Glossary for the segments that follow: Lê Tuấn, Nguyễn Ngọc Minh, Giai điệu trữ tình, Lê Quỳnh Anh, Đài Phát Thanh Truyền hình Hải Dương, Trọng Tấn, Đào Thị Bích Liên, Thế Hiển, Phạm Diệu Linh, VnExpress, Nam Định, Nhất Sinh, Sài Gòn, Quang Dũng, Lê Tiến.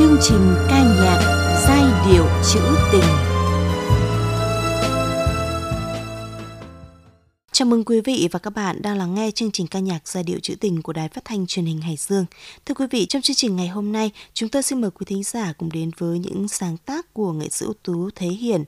chương trình ca nhạc Giai điệu trữ tình. Chào mừng quý vị và các bạn đang lắng nghe chương trình ca nhạc Giai điệu trữ tình của Đài Phát Thanh Truyền hình Hải Dương. Thưa quý vị, trong chương trình ngày hôm nay, chúng tôi xin mời quý thính giả cùng đến với những sáng tác của nghệ sĩ ưu tú Thế Hiển.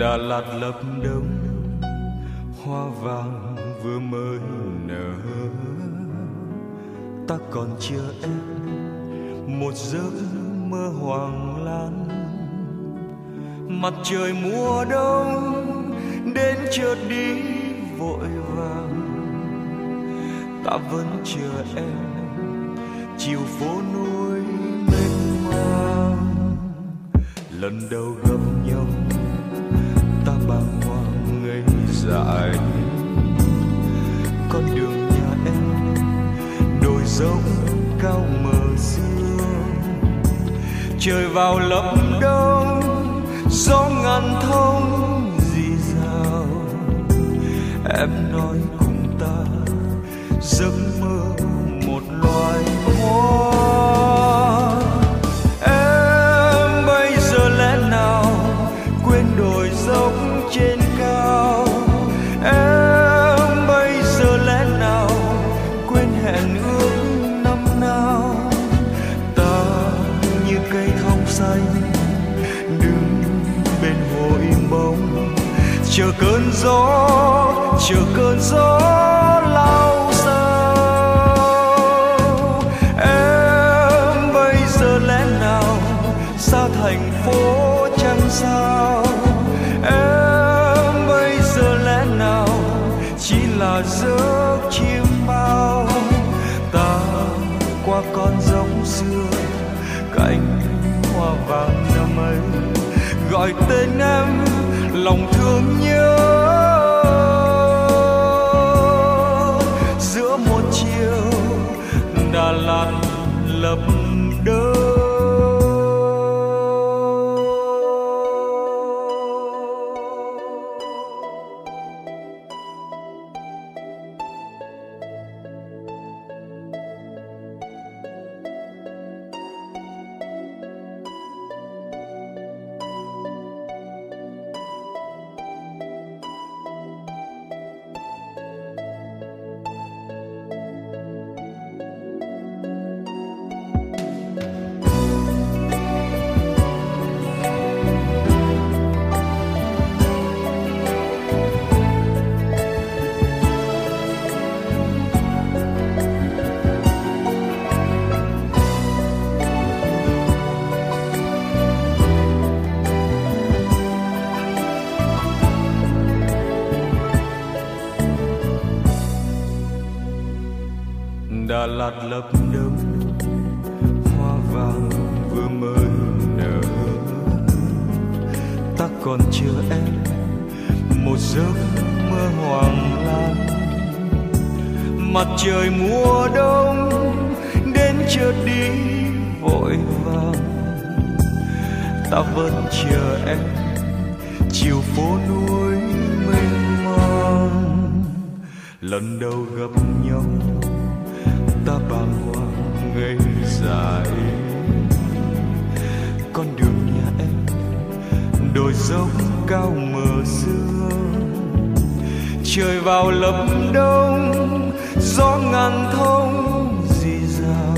Đà Lạt lập đông, hoa vàng vừa mới nở. Ta còn chờ em một giấc mơ hoang lan. Mặt trời mùa đông đến chợt đi vội vàng. Ta vẫn chờ em chiều phố núi mênh mang. Lần đầu gặp nhau ta bàng hoàng ngây dại. Con đường nhà em đồi dốc cao mờ sương. Trời vào lập đông, gió ngàn thông rì rào. Em nói cùng ta giấc mơ một loài hoa. Em bây giờ lẽ nào quên đồi dốc trên cao. Em bây giờ lẽ nào quên hẹn ước năm nào. Ta như cây thông xanh đứng bên hội bóng, chờ cơn gió, chờ cơn gió lao sao. Em bây giờ lẽ nào xa thành phố chẳng sao. Em bây giờ lẽ nào chỉ là giấc chiêm bao. Ta qua con dòng xưa cánh hoa vàng năm ấy, gọi tên em lòng thương nhớ. Giữa một chiều Đà Lạt lập đơn. Đà Lạt lập đông, hoa vàng vừa mới nở. Ta còn chờ em một giấc mơ hoang lan. Mặt trời mùa đông đến chợt đi vội vàng. Ta vẫn chờ em chiều phố núi mênh mang. Lần đầu gặp nhau ta bàng hoàng ngây dại. Con đường nhà em đồi dốc cao mờ sương. Trời vào lập đông, gió ngàn thông rì rào.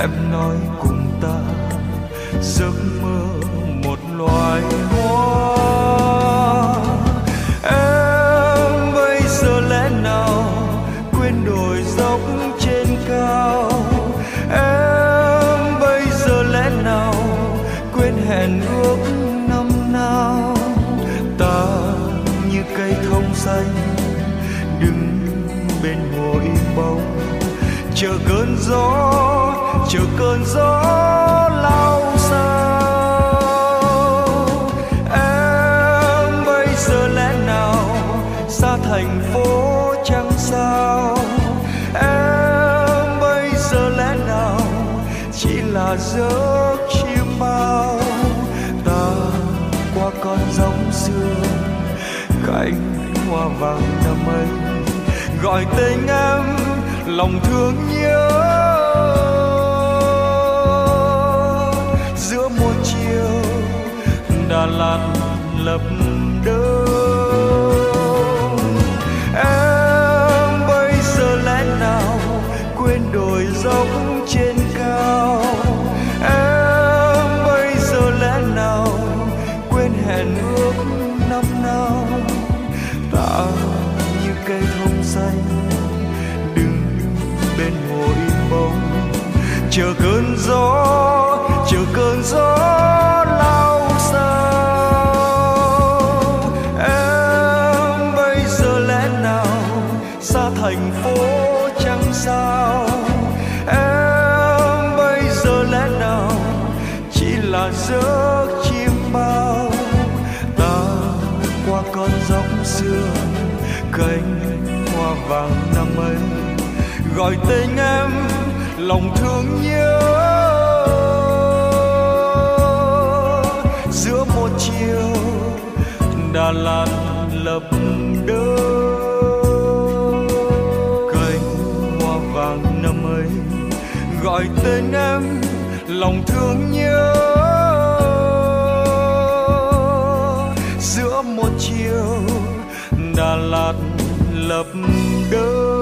Em nói cùng ta giấc mơ một loài hoa. đồi dốc trên cao. Em bây giờ lẽ nào quên hẹn ước năm nào. Ta như cây thông xanh đứng bên hồ im bóng, chờ cơn gió lao sao. Em bây giờ lẽ nào xa thành phố chẳng sao. Em bây giờ lẽ nào chỉ là giấc chiêm bao. Ta qua con dòng xưa cánh hoa vàng năm ấy, gọi tên em lòng thương nhớ. Giữa một chiều Đà Lạt lập đơn, em bây giờ lẽ nào quên đồi dốc trên cao. Em bây giờ lẽ nào quên hẹn ước năm nào. Ta như cây thông xanh chờ cơn gió lao sao. Em bây giờ lẽ nào xa thành phố chẳng sao. Em bây giờ lẽ nào chỉ là giấc chiêm bao. Ta qua con dòng xưa cánh hoa vàng năm ấy, gọi tên em lòng thương nhớ. Giữa một chiều Đà Lạt lập đơn, cánh hoa vàng năm ấy, gọi tên em lòng thương nhớ. Giữa một chiều Đà Lạt lập đơn.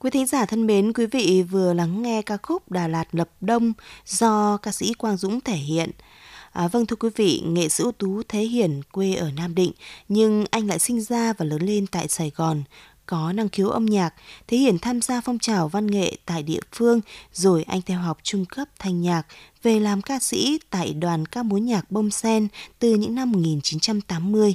Quý thính giả thân mến, quý vị vừa lắng nghe ca khúc Đà Lạt Lập Đông do ca sĩ Quang Dũng thể hiện. Vâng thưa quý vị, nghệ sĩ ưu tú Thế Hiển quê ở Nam Định nhưng anh lại sinh ra và lớn lên tại Sài Gòn. Có năng khiếu âm nhạc, Thế Hiển tham gia phong trào văn nghệ tại địa phương, rồi anh theo học trung cấp thanh nhạc, về làm ca sĩ tại đoàn ca múa nhạc Bông Sen từ những năm 1980.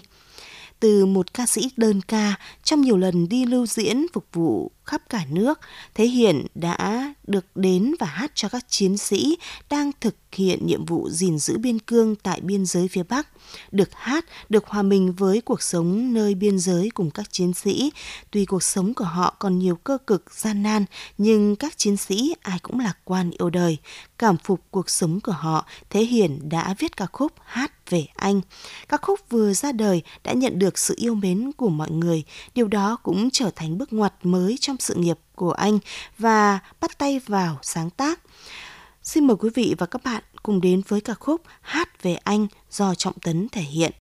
Từ một ca sĩ đơn ca, trong nhiều lần đi lưu diễn phục vụ khắp cả nước, Thế Hiển đã được đến và hát cho các chiến sĩ đang thực hiện nhiệm vụ gìn giữ biên cương tại biên giới phía Bắc. Được hát, được hòa mình với cuộc sống nơi biên giới cùng các chiến sĩ. Tuy cuộc sống của họ còn nhiều cơ cực, gian nan, nhưng các chiến sĩ ai cũng lạc quan yêu đời. Cảm phục cuộc sống của họ, Thế Hiển đã viết ca khúc Hát Về Anh. Ca khúc vừa ra đời đã nhận được sự yêu mến của mọi người. Điều đó cũng trở thành bước ngoặt mới trong sự nghiệp của anh và bắt tay vào sáng tác. Xin mời quý vị và các bạn cùng đến với ca khúc Hát Về Anh do Trọng Tấn thể hiện.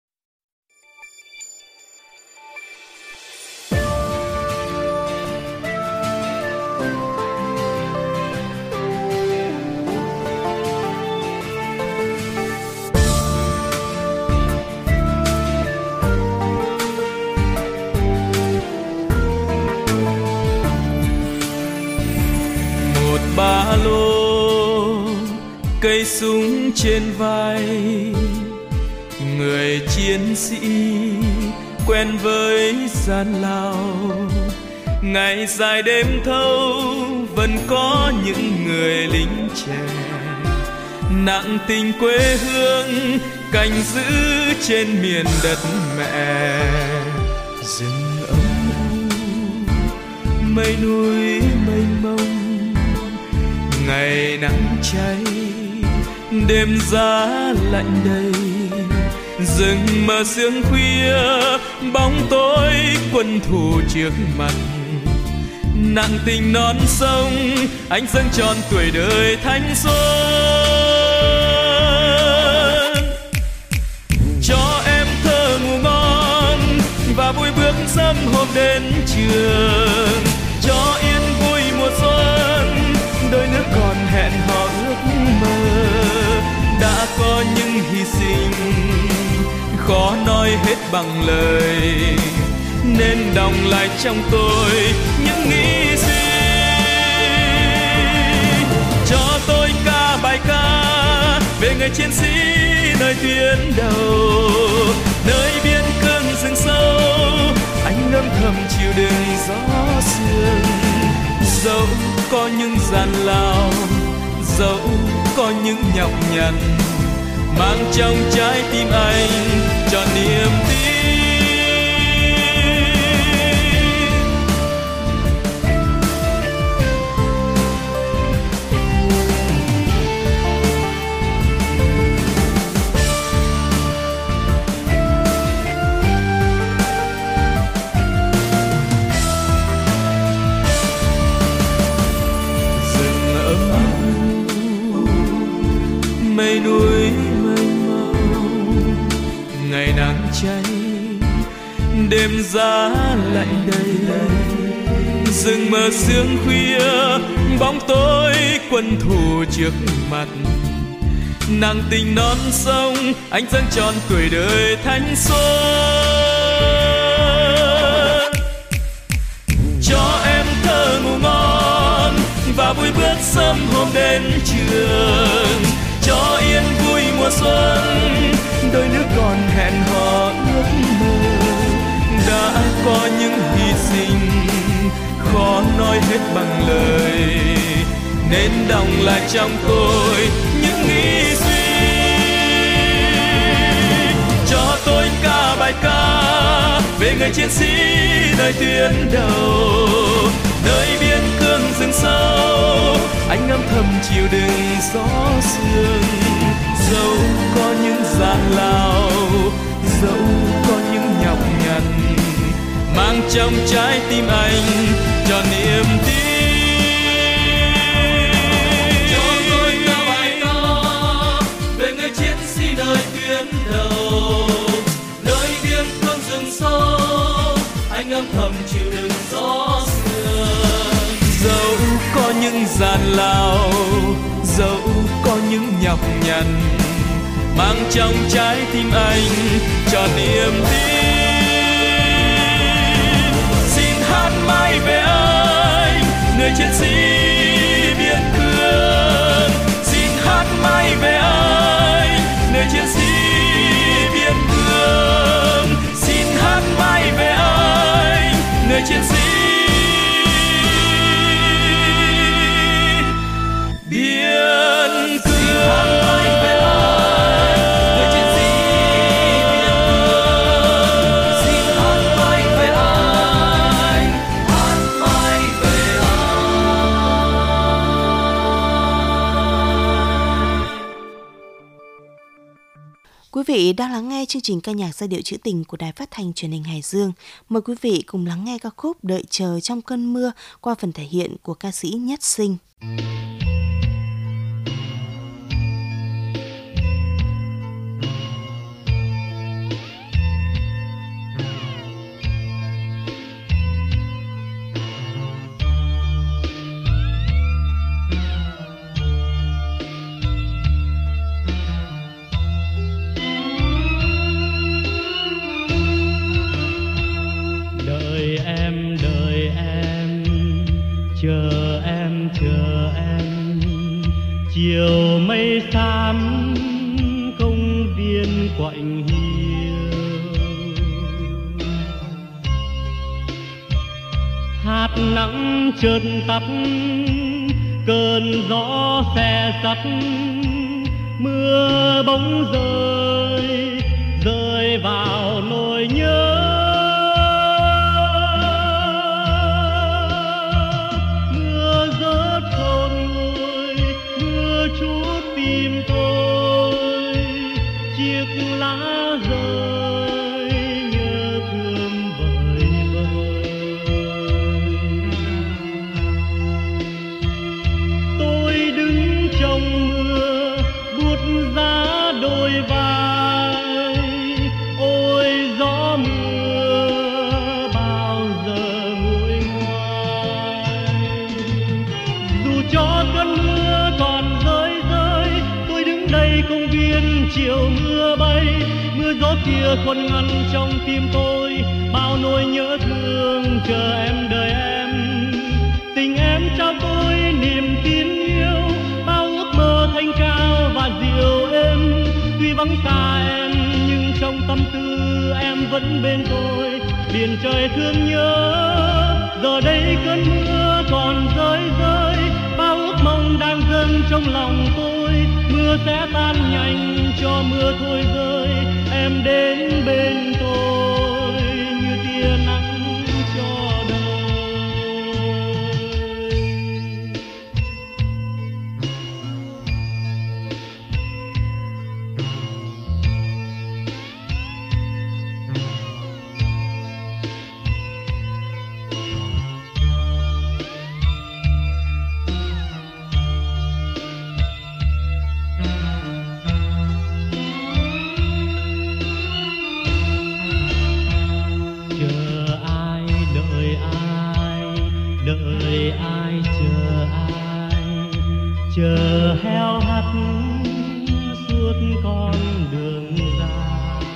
Một ba lô, cây súng trên vai, người chiến sĩ quen với gian lao. Ngày dài đêm thâu vẫn có những người lính trẻ nặng tình quê hương, canh giữ trên miền đất mẹ. Rừng ấm mây núi mênh mông, ngày nắng cháy đêm giá lạnh đầy. Rừng mờ sương khuya, bóng tối quân thù trước mặt. Nặng tình non sông, anh dâng tròn tuổi đời thanh xuân. Cho em thơ ngủ ngon và vui bước sớm hôm đến trường. Cho yên vui mùa xuân có nói hết bằng lời, nên đọng lại trong tôi những nghĩ gì. Cho tôi ca bài ca về người chiến sĩ nơi tuyến đầu, nơi biên cương rừng sâu, anh âm thầm chịu đựng gió sương. Dẫu có những gian lao, dẫu có những nhọc nhằn, mang trong trái tim anh trọn niềm tin. Núi mênh mông, ngày nắng cháy, đêm giá lạnh đầy. Rừng mờ sương khuya, bóng tối quân thù trước mặt. Nàng tình non sông, anh dâng trọn tuổi đời thanh xuân. Cho em thơ ngủ ngon và vui bước sớm hôm đến trường. Cho yên vui mùa xuân, đôi nước còn hẹn hò ước mơ. Đã có những hy sinh khó nói hết bằng lời, nên đọng lại trong tôi những nghĩ suy. Cho tôi ca bài ca về người chiến sĩ nơi tuyến đầu, nơi biên cương rừng sâu, anh âm thầm chịu đựng gió sương. Dẫu có những gian lao, dẫu có những nhọc nhằn, mang trong trái tim anh trọn niềm tin. Cho tôi ca bài ca về người chiến sĩ nơi tuyến đầu, nơi biên cương rừng sâu, anh âm thầm chịu đựng gió sương. Dẫu có những gian lao, dẫu có những nhọc nhằn, mang trong trái tim anh trọn niềm tin. Xin hát mãi về anh, người chiến sĩ biên cương. Xin hát mãi về anh, người chiến sĩ biên cương. Xin hát mãi về anh, người chiến sĩ. Quý vị đang lắng nghe chương trình ca nhạc Giai điệu trữ tình của Đài Phát thanh Truyền hình Hải Dương. Mời quý vị cùng lắng nghe ca khúc Đợi chờ trong cơn mưa qua phần thể hiện của ca sĩ Nhất Sinh. Chờ em chiều mây xám công viên quạnh hiu, hạt nắng trơn tắt cơn gió xe sắt, mưa bỗng rơi rơi vào nỗi nhớ. chiều mưa bay, mưa gió kia khôn ngăn trong tim tôi bao nỗi nhớ thương chờ em đợi em. Tình em trao tôi niềm tin yêu, bao ước mơ thanh cao và diệu êm. Tuy vắng xa em nhưng trong tâm tư em vẫn bên tôi, biển trời thương nhớ. Giờ đây cơn mưa còn rơi rơi, bao ước mong đang dâng trong lòng tôi. Mưa sẽ tan nhanh cho mưa thôi rơi, em đến bên tôi như tia nắng cho chờ heo hắt suốt con đường dài.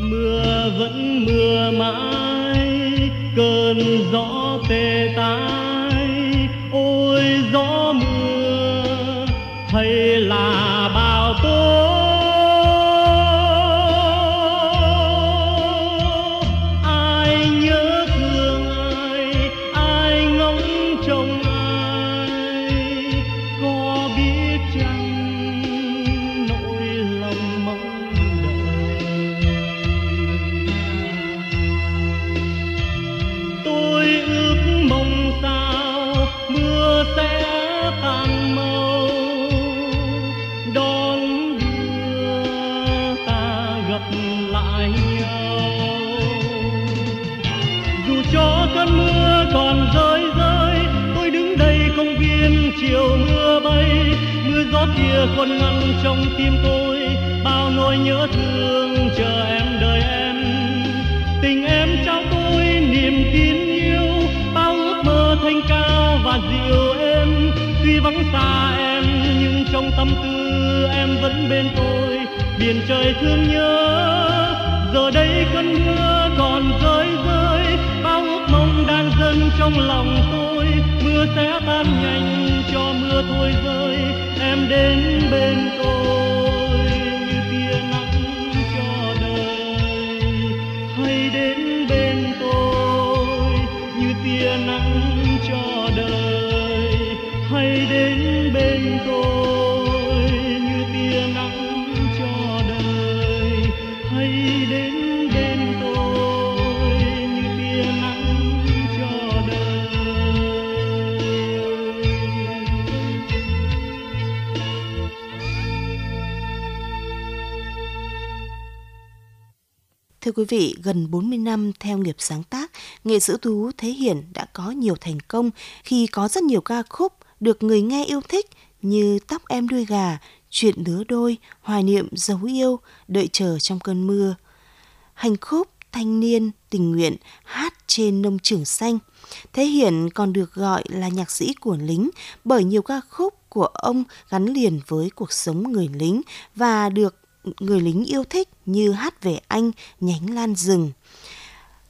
Mưa vẫn mưa mãi, cơn gió tê tái. Ôi gió mưa hay là bao tố, kia khôn ngăn trong tim tôi bao nỗi nhớ thương chờ em đợi em. Tình em trao tôi niềm tin yêu, bao ước mơ thanh cao và diệu êm. Tuy vắng xa em nhưng trong tâm tư em vẫn bên tôi, biển trời thương nhớ. Giờ đây cơn mưa còn rơi rơi, bao ước mong đang dâng trong lòng tôi. Mưa sẽ tan nhanh cho mưa thôi rơi, em đến bên tôi như tia nắng cho đời. Hãy đến bên tôi như tia nắng cho đời. Hãy đến bên tôi như tia nắng cho đời. Hãy đến bên tôi như tia nắng cho đời. Thưa quý vị, gần 40 năm theo nghiệp sáng tác, nghệ sĩ ưu tú Thế Hiển đã có nhiều thành công khi có rất nhiều ca khúc được người nghe yêu thích như Tóc Em Đuôi Gà, Chuyện Lứa Đôi, Hoài Niệm Dấu Yêu, Đợi Chờ Trong Cơn Mưa, Hành Khúc, Thanh Niên, Tình Nguyện, Hát Trên Nông Trường Xanh. Thế Hiển còn được gọi là nhạc sĩ của lính bởi nhiều ca khúc của ông gắn liền với cuộc sống người lính và được người lính yêu thích như Hát Về Anh, Nhánh Lan Rừng.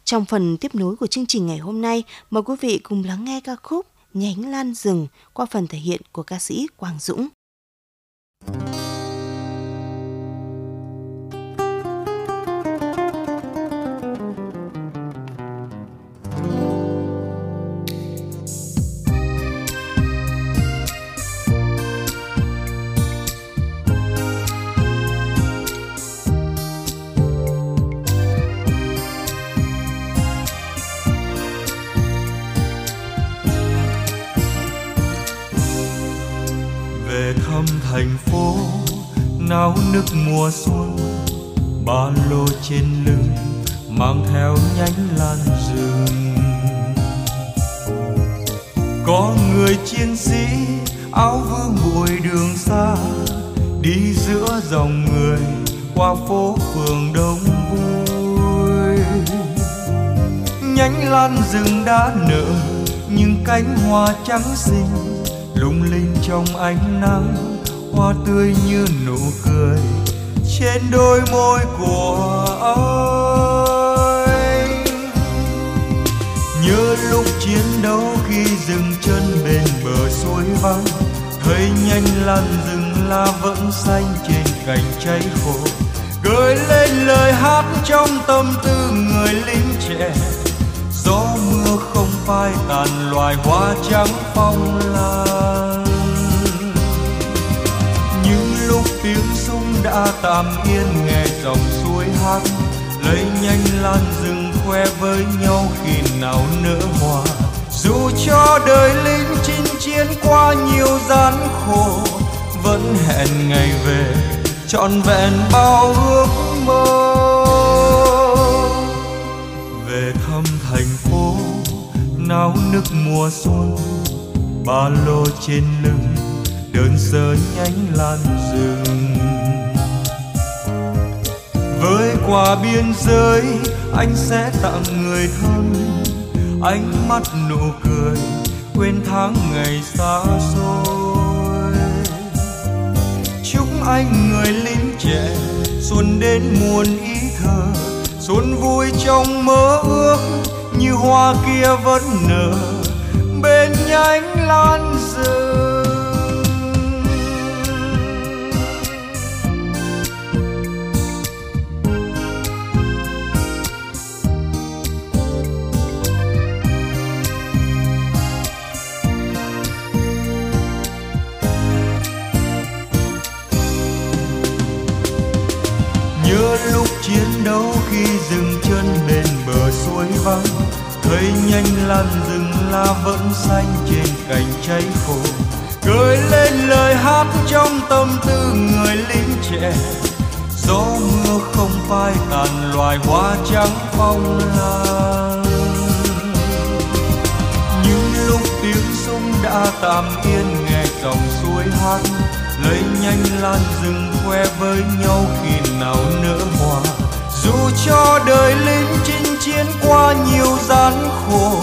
Trong phần tiếp nối của chương trình ngày hôm nay, mời quý vị cùng lắng nghe ca khúc Nhánh Lan Rừng qua phần thể hiện của ca sĩ Quang Dũng. Thành phố náo nức mùa xuân, ba lô trên lưng mang theo nhánh lan rừng. Có người chiến sĩ áo vương bụi đường xa, đi giữa dòng người qua phố phường đông vui. Nhánh lan rừng đã nở những cánh hoa trắng xinh, lung linh trong ánh nắng, hoa tươi như nụ cười trên đôi môi của anh. Nhớ lúc chiến đấu khi dừng chân bên bờ suối vắng, thấy nhanh lan rừng la vẫn xanh trên cành cháy khô, gợi lên lời hát trong tâm tư người lính trẻ. Gió mưa không phai tàn loài hoa trắng phong lan. Những lúc tiếng súng đã tạm yên, nghe dòng suối hát lấy nhanh lan rừng khoe với nhau khi nào nở hoa. Dù cho đời lính chinh chiến qua nhiều gian khổ, vẫn hẹn ngày về trọn vẹn bao ước mơ. Về thăm thành phố náo nức mùa xuân, ba lô trên lưng đơn sơ nhánh lan rừng. Với quà biên giới anh sẽ tặng người thân, ánh mắt nụ cười quên tháng ngày xa xôi. Chúc anh người lính trẻ xuân đến muôn ý thơ, xuân vui trong mơ ước như hoa kia vẫn nở bên nhánh lan rừng. Thấy nhanh lan rừng lá vẫn xanh trên cành cháy khô, gợi lên lời hát trong tâm tư người lính trẻ. Gió mưa không phai tàn loài hoa trắng phong lan. Những lúc tiếng súng đã tạm yên, nghe dòng suối hát lấy nhanh lan rừng khoe với nhau khi nào nở hoa. Dù cho đời lính chinh chiến qua nhiều gian khổ,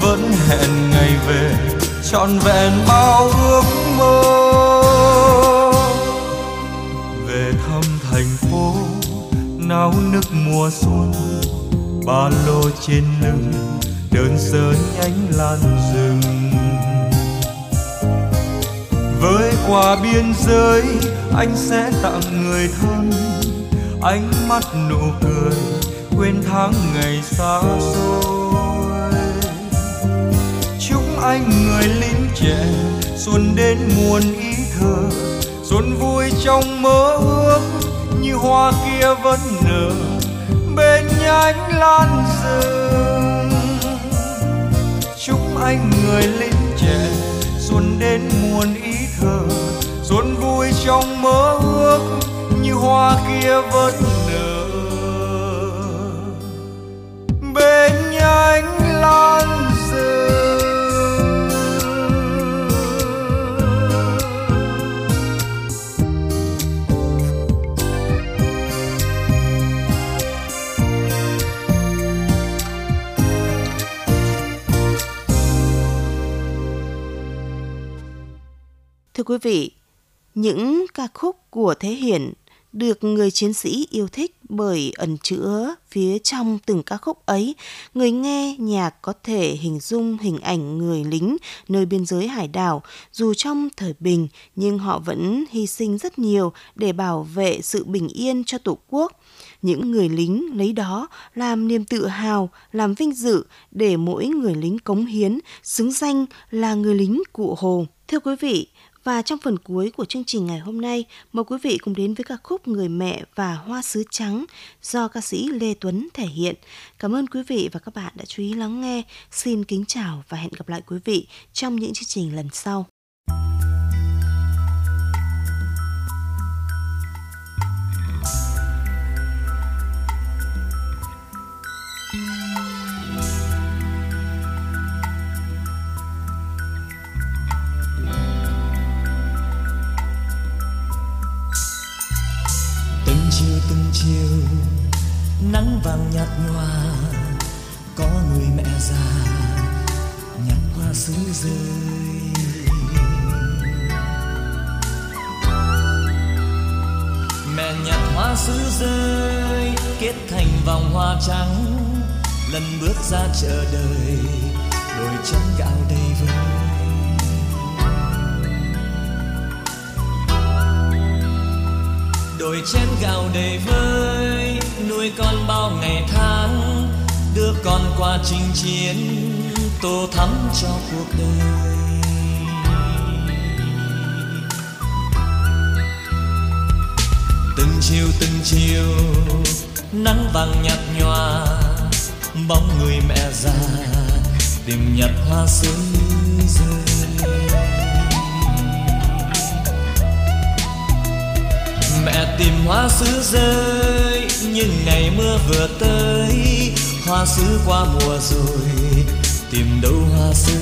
vẫn hẹn ngày về trọn vẹn bao ước mơ. Về thăm thành phố náo nức mùa xuân, ba lô trên lưng đơn sơ nhánh lan rừng. Với quà biên giới anh sẽ tặng người thân, ánh mắt nụ cười quên tháng ngày xa xôi. Chúc anh người lính trẻ xuân đến muôn ý thơ, xuân vui trong mơ ước như hoa kia vẫn nở bên nhánh lan rừng. Chúc anh người lính trẻ xuân đến muôn ý thơ, xuân vui trong mơ ước như hoa kia vẫn nở bên nhánh lan rừng. Thưa quý vị, những ca khúc của Thế Hiển được người chiến sĩ yêu thích bởi ẩn chứa phía trong từng ca khúc ấy. Người nghe nhạc có thể hình dung hình ảnh người lính nơi biên giới hải đảo. Dù trong thời bình, nhưng họ vẫn hy sinh rất nhiều để bảo vệ sự bình yên cho Tổ quốc. Những người lính lấy đó làm niềm tự hào, làm vinh dự để mỗi người lính cống hiến, xứng danh là người lính Cụ Hồ. Thưa quý vị, và trong phần cuối của chương trình ngày hôm nay, mời quý vị cùng đến với ca khúc Người Mẹ và Hoa Sứ Trắng do ca sĩ Lê Tuấn thể hiện. Cảm ơn quý vị và các bạn đã chú ý lắng nghe. Xin kính chào và hẹn gặp lại quý vị trong những chương trình lần sau. Chiều nắng vàng nhạt nhòa, có người mẹ già nhặt hoa sứ rơi. hoa sứ rơi kết thành vòng hoa trắng, lần bước ra chợ đời đồi trắng gạo đầy vơi. Đồi chén gạo đầy vơi nuôi con bao ngày tháng, đưa con qua chinh chiến tô thắm cho cuộc đời. Từng chiều nắng vàng nhạt nhòa, bóng người mẹ già tìm nhặt hoa sớm rơi. Mẹ tìm hoa sứ rơi nhưng ngày mưa vừa tới, hoa sứ qua mùa rồi tìm đâu hoa sứ.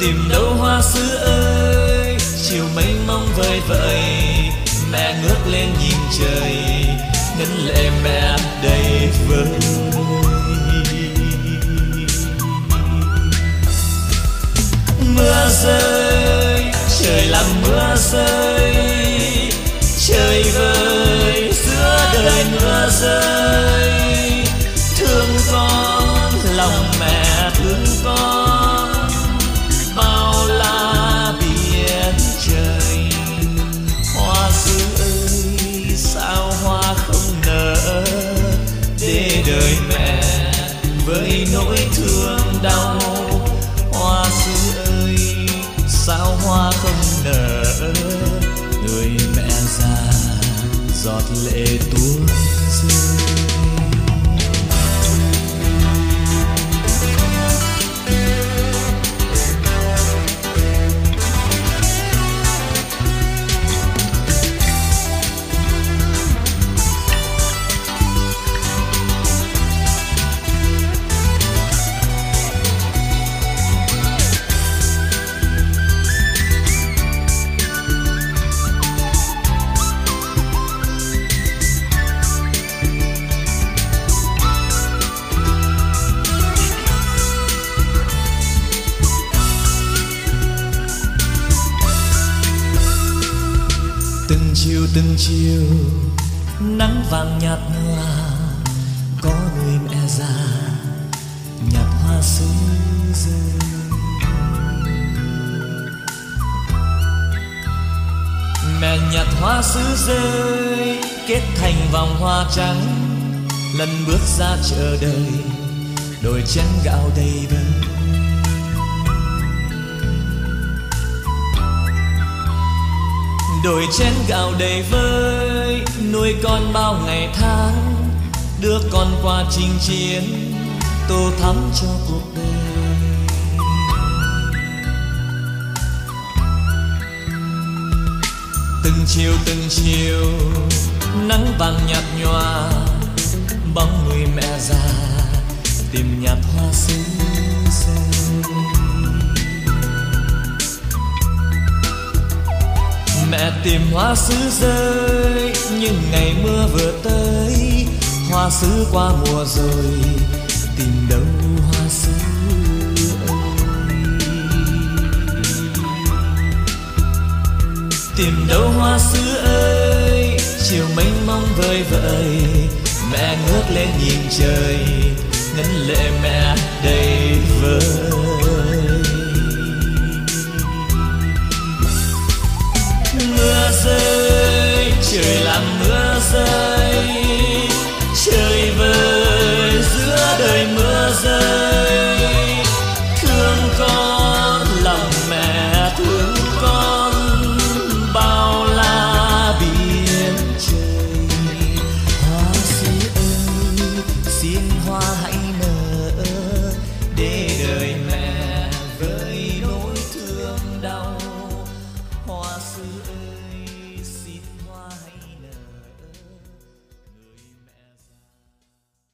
Tìm đâu hoa sứ ơi, chiều mênh mông vơi vợi, mẹ ngước lên nhìn trời, ngấn lệ mẹ đầy vơi. Mưa rơi, trời làm mưa rơi, trời vơi giữa đời mưa rơi, thương con lòng mẹ thương con. Đời mẹ với nỗi thương đau, hoa sứ ơi sao hoa không nở, người mẹ già giọt lệ tuôn rơi. Từng chiều nắng vàng nhạt nhòa, có người mẹ già nhặt hoa sứ rơi. Mẹ nhặt hoa sứ rơi kết thành vòng hoa trắng, lần bước ra chợ đời đồi chén gạo đầy vơi. Đồi chén gạo đầy vơi nuôi con bao ngày tháng, đưa con qua chinh chiến tô thắm cho cuộc đời. Từng chiều nắng vàng nhạt nhòa, bóng người mẹ già tìm nhặt hoa sứ rơi. Mẹ tìm hoa sứ rơi nhưng ngày mưa vừa tới, hoa sứ qua mùa rồi tìm đâu hoa sứ ơi. Tìm đâu hoa sứ ơi, chiều mênh mông vơi vợi, mẹ ngước lên nhìn trời, ngấn lệ mẹ đầy vơi. Mưa rơi, trời làm mưa rơi, trời vơi giữa đời mưa rơi, thương con lòng mẹ thương con, bao la biển trời. Hoa sứ ơi, xiên hoa hạnh